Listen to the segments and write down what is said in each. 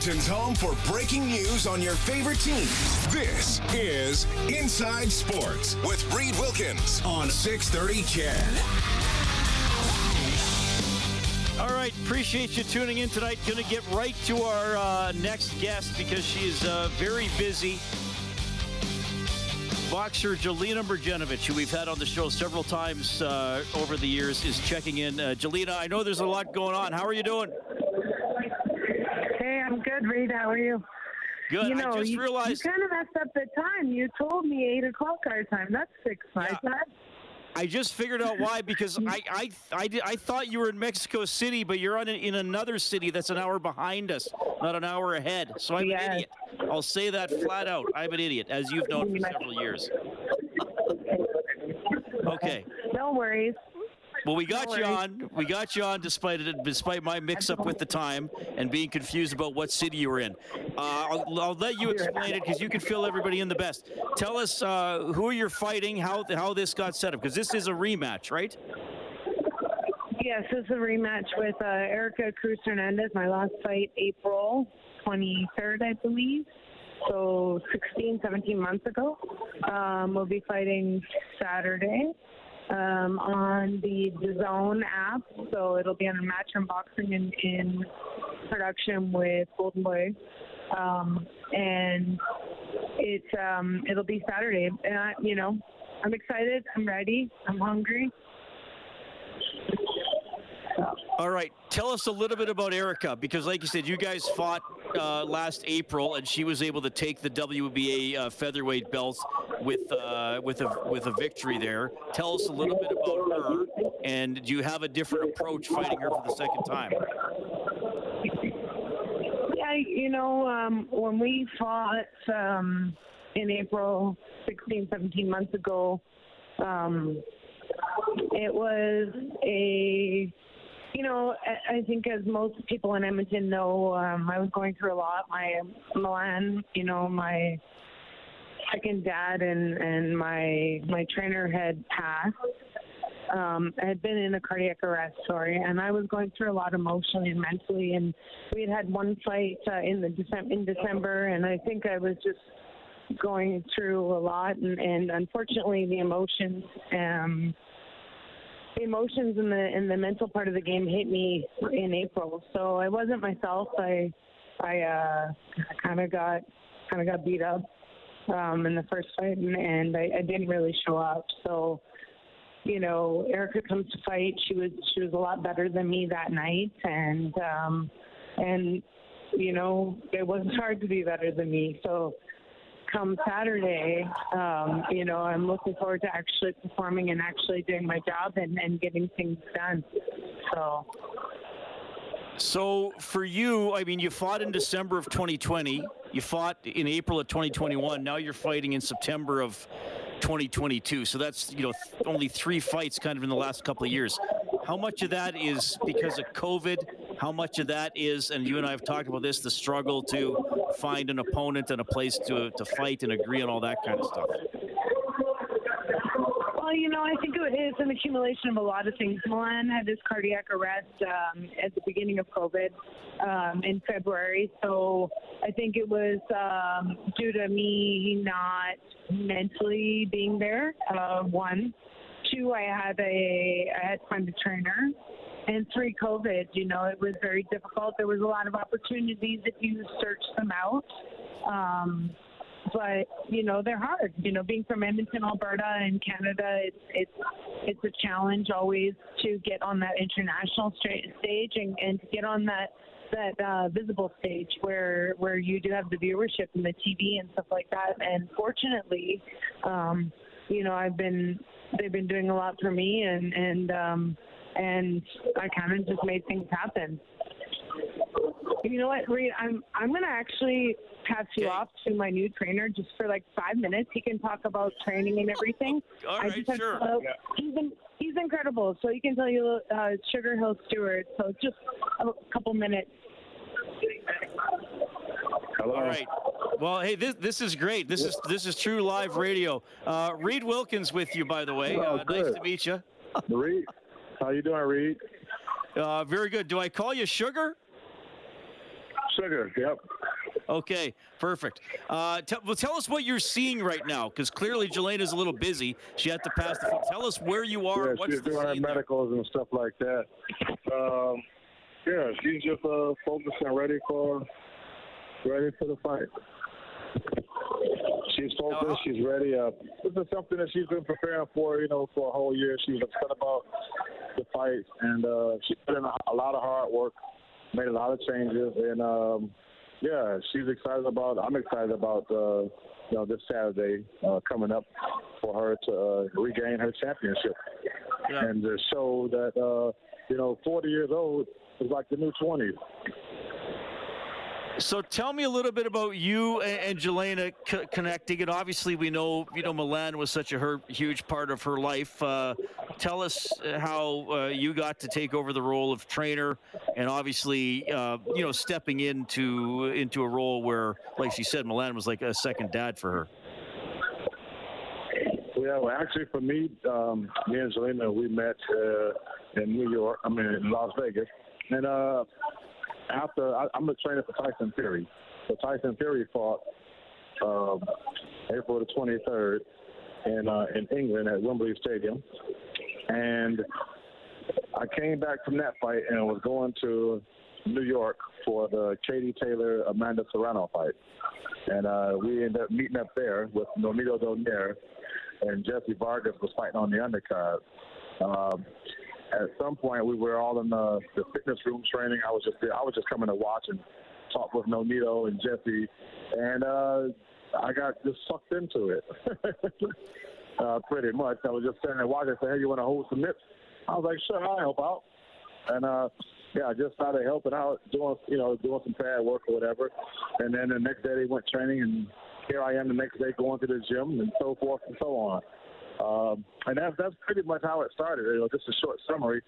Washington's home for breaking news on your favorite teams. This is Inside Sports with Reed Wilkins on 630 CHED. All right, appreciate you tuning in tonight. Going to get right to our next guest because she's very busy. Boxer Jelena Burgenovich, who we've had on the show several times over the years, is checking in. Jelena, I know there's a lot going on. How are you doing? Hey, I'm good, Reed. How are you? Good. You know, I just realized... You kind of messed up the time. You told me 8 o'clock our time. That's 6 my time. I just figured out why, because I thought you were in Mexico City, but you're in another city that's an hour behind us, not an hour ahead. So I'm an idiot. I'll say that flat out. I'm an idiot, as you've known for several years. Okay. No worries. Well, we got you on. We got you on despite my mix-up with the time and being confused about what city you were in. I'll let you explain it because you can fill everybody in the best. Tell us who you're fighting, how this got set up, because this is a rematch, right? Yes, this is a rematch with Erica Cruz Hernandez, my last fight, April 23rd, I believe. So 17 months ago. We'll be fighting Saturday. On the DAZN app, so it'll be on Matchroom Boxing in production with Golden Boy, and it's it'll be Saturday. And I'm excited. I'm ready. I'm hungry. All right, tell us a little bit about Erica, because like you said, you guys fought last April, and she was able to take the WBA featherweight belt with a victory there. Tell us a little bit about her, and do you have a different approach fighting her for the second time? Yeah, when we fought in April 17 months ago, it was a... I think as most people in Edmonton know, I was going through a lot. My Milan, my second dad and my trainer had passed. I had been in a cardiac arrest, and I was going through a lot emotionally and mentally. And we had one fight in December, and I think I was just going through a lot. And unfortunately, the emotions. The emotions and the mental part of the game hit me in April, so I wasn't myself. I kind of got beat up in the first fight, and I didn't really show up. So, Erica comes to fight. She was a lot better than me that night, and it wasn't hard to be better than me. So. Come Saturday, I'm looking forward to actually performing and actually doing my job and getting things done. So for you, I mean, you fought in December of 2020. You fought in April of 2021. Now you're fighting in September of 2022. So that's, only 3 fights kind of in the last couple of years. How much of that is because of COVID? How much of that is, and you and I have talked about this, the struggle to find an opponent and a place to fight and agree on all that kind of stuff? Well, I think it's an accumulation of a lot of things. Milan had his cardiac arrest at the beginning of COVID in February. So I think it was due to me not mentally being there, 1. 2, I had to find a trainer. And 3, COVID, it was very difficult. There was a lot of opportunities if you search them out. But, they're hard. Being from Edmonton, Alberta, and Canada, it's a challenge always to get on that international stage and to get on that visible stage where you do have the viewership and the TV and stuff like that. And fortunately, they've been doing a lot for me, and I kind of just made things happen. You know what, Reed? I'm gonna actually pass you off to my new trainer just for like 5 minutes. He can talk about training and everything. All right, sure. He's incredible, so he can tell you Sugar Hill Steward. So just a couple minutes. Hello. All right. Well, hey, this is great. This is true live radio. Reed Wilkins with you, by the way. Nice to meet you. Reed. How you doing, Reed? Very good. Do I call you Sugar? Sugar, yep. Okay, perfect. Well, tell us what you're seeing right now, because clearly Jelena's a little busy. She had to pass the – tell us where you are. Yeah, what's she's doing her medicals and stuff like that. Yeah, she's just focused and ready for the fight. She's focused. She's ready. This is something that she's been preparing for, for a whole year. She's upset about the fight, and she put in a lot of hard work, made a lot of changes, and yeah, she's excited about. I'm excited about this Saturday coming up for her to regain her championship, yeah, and to show that 40 years old is like the new 20s. So tell me a little bit about you and Jelena connecting. And obviously we know, Milan was such a huge part of her life. Tell us how you got to take over the role of trainer and obviously, stepping into a role where, like she said, Milan was like a second dad for her. Yeah, well, actually for me and Jelena, we met in Las Vegas. And after I'm a trainer for Tyson Fury. So Tyson Fury fought April the 23rd in England at Wembley Stadium. And I came back from that fight and was going to New York for the Katie Taylor, Amanda Serrano fight. And we ended up meeting up there with Nonito Donaire, and Jesse Vargas was fighting on the undercard. At some point, we were all in the fitness room training. I was just there. I was just coming to watch and talk with Nonito and Jesse, and I got just sucked into it pretty much. I was just standing there watching. I said, "Hey, you want to hold some mitts?" I was like, "Sure, I'll help out." And I just started helping out, doing some pad work or whatever. And then the next day, they went training, and here I am the next day going to the gym and so forth and so on. And that's pretty much how it started. Just a short summary.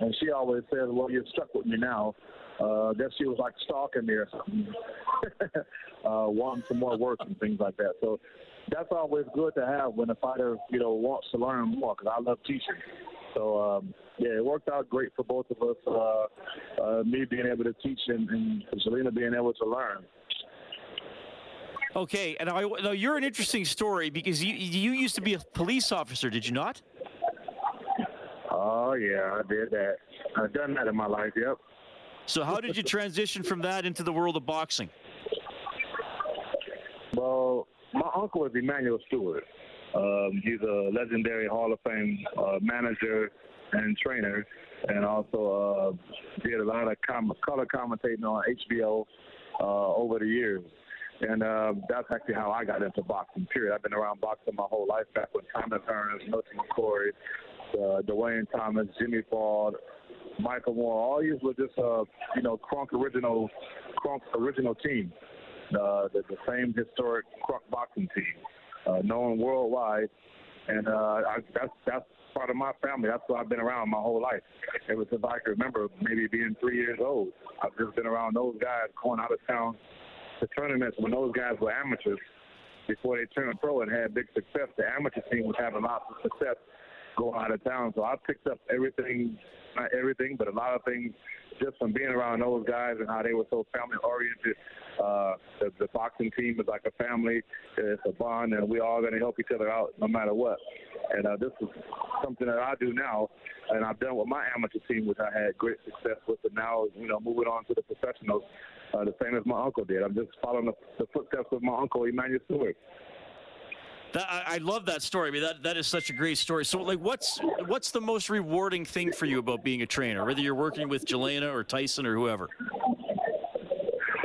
And she always says, "Well, you're stuck with me now." I guess she was like stalking me or something, wanting some more work and things like that. So that's always good to have when a fighter, wants to learn more. Because I love teaching. So it worked out great for both of us. Me being able to teach and Jelena being able to learn. Okay, and now you're an interesting story because you used to be a police officer, did you not? Oh, yeah, I did that. I've done that in my life, yep. So how did you transition from that into the world of boxing? Well, my uncle is Emanuel Steward. He's a legendary Hall of Fame manager and trainer, and also did a lot of color commentating on HBO over the years. And that's actually how I got into boxing, period. I've been around boxing my whole life, back when Tommy Hearns, Milton McCrory, Dwayne Thomas, Jimmy Ford, Michael Moore, all these were just, Kronk's original team, the same historic Kronk boxing team, known worldwide. And that's part of my family. That's what I've been around my whole life. Ever since I can remember, maybe being 3 years old. I've just been around those guys going out of town. The tournaments when those guys were amateurs before they turned pro and had big success, the amateur team was having lots of success going out of town. So I picked up everything, not everything, but a lot of things just from being around those guys and how they were so family oriented. The boxing team is like a family. It's a bond, and we're all going to help each other out no matter what. And this is something that I do now, and I've done with my amateur team, which I had great success with. And now, moving on to the professionals, the same as my uncle did. I'm just following the footsteps of my uncle, Emanuel Stewart. I love that story. I mean, that is such a great story. So, like, what's the most rewarding thing for you about being a trainer, whether you're working with Jelena or Tyson or whoever?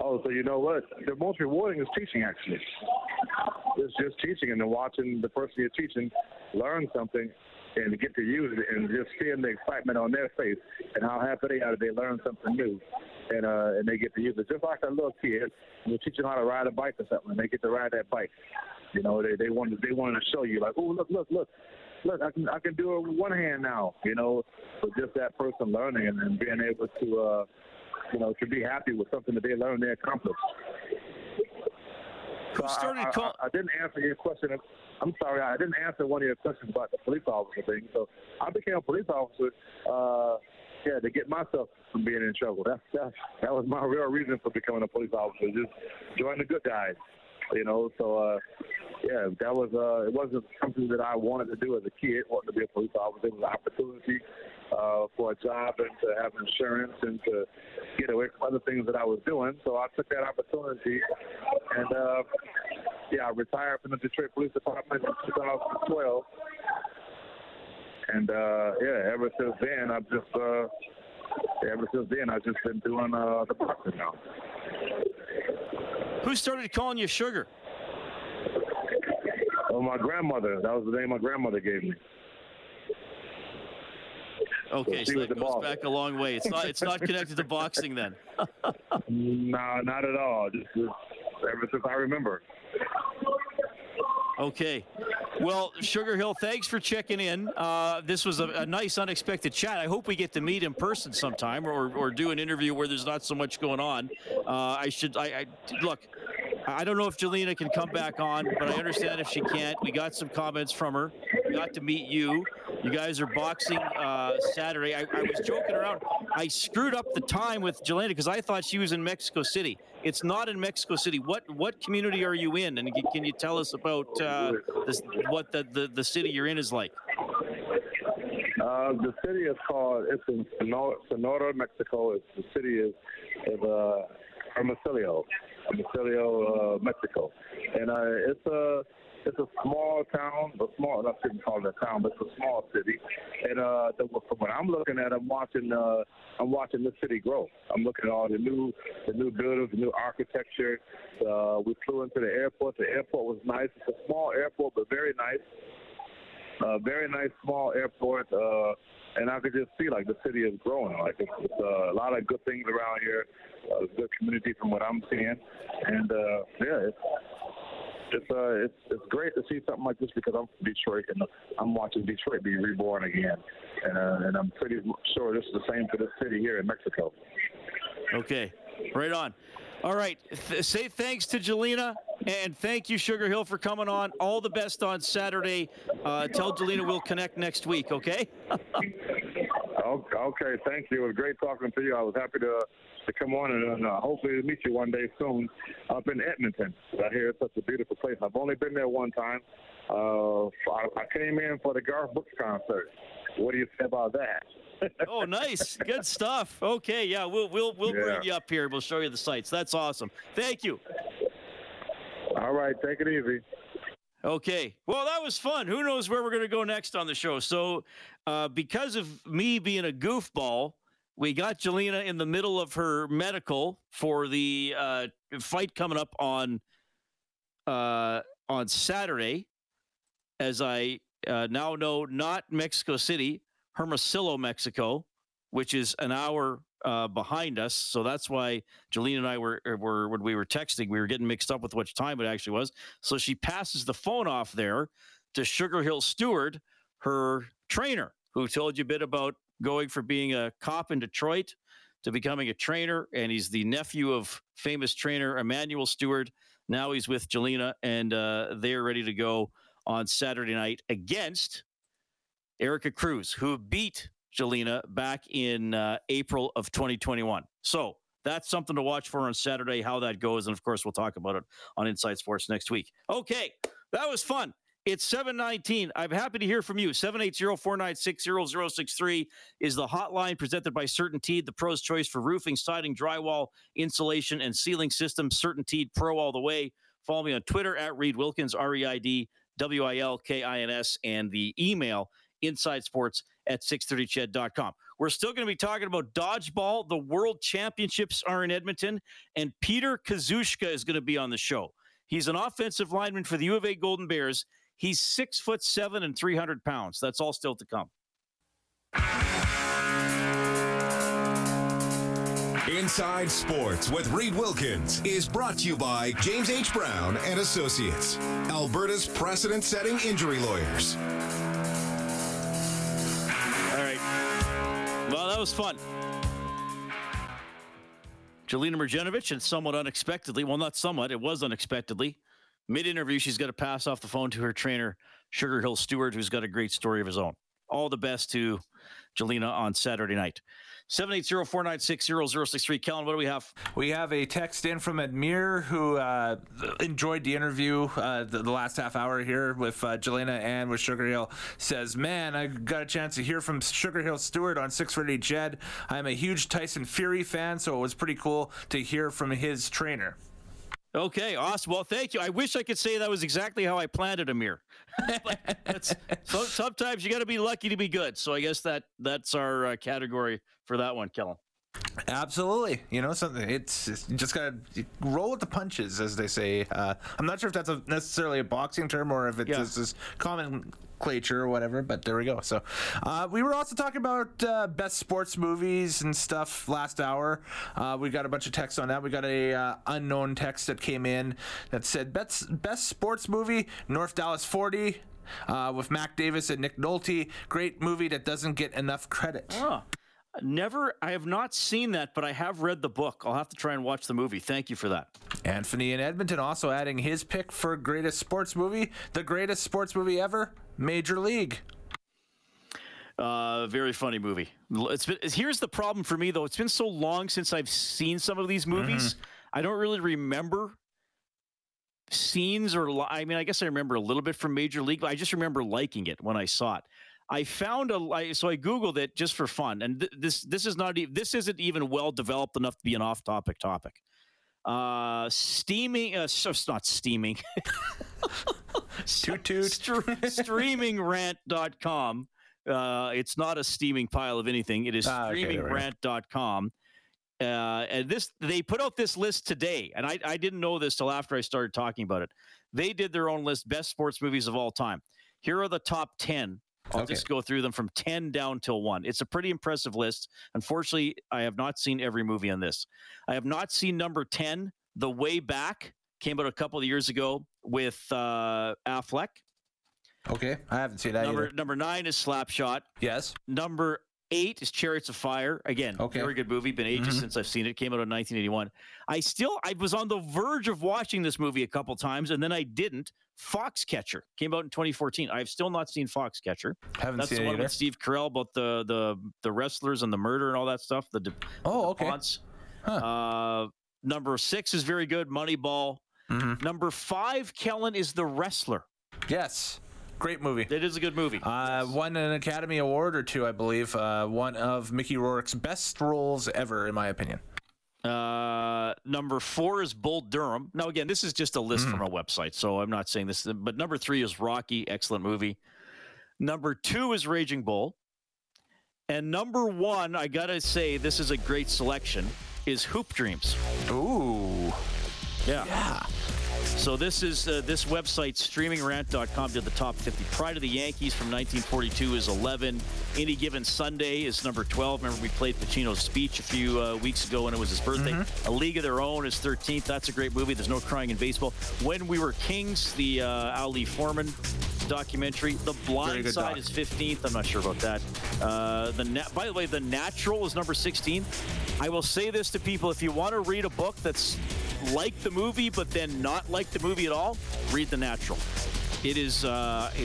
Oh, so you know what? The most rewarding is teaching, actually. It's just teaching and then watching the person you're teaching learn something and get to use it and just seeing the excitement on their face and how happy they are that they learn something new. And they get to use it. Just like a little kid, you teach them how to ride a bike or something, and they get to ride that bike. They wanted to show you, like, oh, look, I can do it with one hand now, But just that person learning and being able to, to be happy with something that they learned, they accomplished. So I didn't answer your question. I'm sorry, I didn't answer one of your questions about the police officer thing. So I became a police officer, to get myself from being in trouble. That was my real reason for becoming a police officer, just join the good guys. You know, so, that was it wasn't something that I wanted to do as a kid, wanted to be a police officer. It was an opportunity for a job and to have insurance and to get away from other things that I was doing. So I took that opportunity, and, I retired from the Detroit Police Department in 2012. And, ever since then, I've just been doing the boxing now. Who started calling you Sugar? Oh, my grandmother. That was the name my grandmother gave me. Okay, so that goes back a long way. It's not connected to boxing then. No, not at all. Just ever since I remember. Okay. Well, Sugar Hill, thanks for checking in. This was a nice, unexpected chat. I hope we get to meet in person sometime or do an interview where there's not so much going on. I don't know if Jelena can come back on, but I understand if she can't. We got some comments from her. We got to meet you. You guys are boxing Saturday. I was joking around. I screwed up the time with Jelena because I thought she was in Mexico City. It's not in Mexico City. What community are you in? And can you tell us about what the city you're in is like? The city is called. It's in Sonora, Mexico. The city is Hermosillo. Hermosillo, Mexico, and it's a small town, I shouldn't call it a town, but it's a small city. And from what I'm looking at, I'm watching the city grow. I'm looking at all the new buildings, the new architecture. We flew into the airport. The airport was nice. It's a small airport, but very nice. Very nice small airport, and I could just see like the city is growing. Like it's a lot of good things around here. Good community from what I'm seeing, and it's great to see something like this because I'm from Detroit and I'm watching Detroit be reborn again, and I'm pretty sure this is the same for this city here in Mexico. Okay, right on. All right, say thanks to Jelena, and thank you, Sugar Hill, for coming on. All the best on Saturday. Tell Jelena we'll connect next week, okay? Okay, thank you. It was great talking to you. I was happy to come on and hopefully to meet you one day soon up in Edmonton. I hear it's such a beautiful place. I've only been there one time. I came in for the Garth Brooks concert. What do you say about that? Oh, nice. Good stuff. Okay, yeah, we'll bring you up here. We'll show you the sights. That's awesome. Thank you. All right, take it easy. Okay. Well, that was fun. Who knows where we're going to go next on the show. So because of me being a goofball, we got Jelena in the middle of her medical for the fight coming up on Saturday, as I now know, not Mexico City, Hermosillo, Mexico, which is an hour behind us. So that's why Jelena and I were when we were texting, we were getting mixed up with what time it actually was. So she passes the phone off there to Sugar Hill Steward, her trainer, who told you a bit about going from being a cop in Detroit to becoming a trainer. And he's the nephew of famous trainer Emanuel Steward. Now he's with Jelena, and they're ready to go on Saturday night against Erica Cruz, who beat Jelena back in April of 2021. So that's something to watch for on Saturday, how that goes. And, of course, we'll talk about it on Inside Sports next week. Okay, that was fun. It's 7:19. I'm happy to hear from you. 780-496-0063 is the hotline presented by CertainTeed, the pro's choice for roofing, siding, drywall, insulation, and ceiling systems. CertainTeed Pro all the way. Follow me on Twitter at Reed Wilkins, ReidWilkins, and the email InsideSports@630ched.com. We're still going to be talking about dodgeball. The World Championships are in Edmonton, and Peter Kazushka is going to be on the show. He's an offensive lineman for the U of A Golden Bears. He's 6'7" and 300 pounds. That's all still to come. Inside Sports with Reed Wilkins is brought to you by James H. Brown and Associates, Alberta's precedent-setting injury lawyers. Well, that was fun. Jelena Burgenovich, and somewhat unexpectedly, well, not somewhat, it was unexpectedly, Mid-interview, she's got to pass off the phone to her trainer, Sugar Hill Steward, who's got a great story of his own. All the best to Jelena on Saturday night. 780-496-0063. Kellen, what do we have? We have a text in from Edmir, who enjoyed the interview the last half hour here with Jelena and with Sugar Hill. Says, man, I got a chance to hear from Sugar Hill Steward on 640 Jed. I'm a huge Tyson Fury fan, so it was pretty cool to hear from his trainer. Okay, awesome. Well, thank you. I wish I could say that was exactly how I planned it, Amir. So sometimes you got to be lucky to be good. So I guess that's our category for that one, Kellen. Absolutely. You know something, it's you just got to roll with the punches, as they say. I'm not sure if that's necessarily a boxing term or if it's just nomenclature or whatever, but there we go. So we were also talking about best sports movies and stuff last hour. We got a bunch of texts on that. We got a unknown text that came in that said, best sports movie, North Dallas 40 with Mac Davis and Nick Nolte. Great movie that doesn't get enough credit. Oh. Never, I have not seen that, but I have read the book. I'll have to try and watch the movie. Thank you for that. Anthony in Edmonton also adding his pick for greatest sports movie, the greatest sports movie ever, Major League. Very funny movie. Here's the problem for me, though. It's been so long since I've seen some of these movies. I don't really remember scenes I guess I remember a little bit from Major League, but I just remember liking it when I saw it. I found so I Googled it just for fun, and this isn't even well developed enough to be an off-topic topic. Streamingrant.com. It's not a steaming pile of anything. It is streamingrant.com. And they put out this list today, and I didn't know this till after I started talking about it. They did their own list, best sports movies of all time. Here are the top 10. I'll just go through them from 10 down till 1. It's a pretty impressive list. Unfortunately, I have not seen every movie on this. I have not seen number 10, The Way Back, came out a couple of years ago with Affleck. Okay, I haven't seen that either. Number 9 is Slapshot. Yes. Number 8 is Chariots of Fire. Again, very good movie. Been ages since I've seen it. Came out in 1981. I was on the verge of watching this movie a couple times, and then I didn't. Foxcatcher came out in 2014. I've still not seen Foxcatcher. That's seen the one either. With Steve Carell about the wrestlers and the murder and all that stuff. Number 6 is very good, Moneyball. Number 5, Kellen, is The Wrestler. Yes. Great movie. It is a good movie. Won an Academy Award or two, I believe. One of Mickey Rourke's best roles ever, in my opinion. Number 4 is Bull Durham. Now, again, this is just a list from our website, so I'm not saying this. But number 3 is Rocky. Excellent movie. Number 2 is Raging Bull. And number 1, I got to say, this is a great selection, is Hoop Dreams. Ooh. Yeah. So this is this website, streamingrant.com, did the top 50. Pride of the Yankees from 1942 is 11. Any Given Sunday is number 12. Remember, we played Pacino's speech a few weeks ago when it was his birthday. A League of Their Own is 13th. That's a great movie. There's no crying in baseball. When We Were Kings, the Ali Foreman documentary. The Blind Side is 15th. I'm not sure about that. By the way, The Natural is number 16. I will say this to people. If you want to read a book that's like the movie but then not like the movie at all, read The Natural. It is not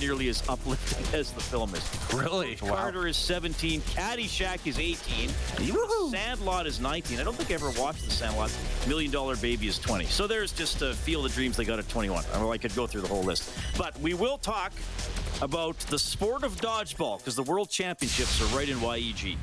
nearly as uplifting as the film is. Really? Wow. Carter is 17. Caddyshack is 18. Woohoo! Sandlot is 19. I don't think I ever watched The Sandlot. $1 Million Baby is 20. So there's just a Field of Dreams they got at 21. I could go through the whole list. But we will talk about the sport of dodgeball because the World Championships are right in YEG.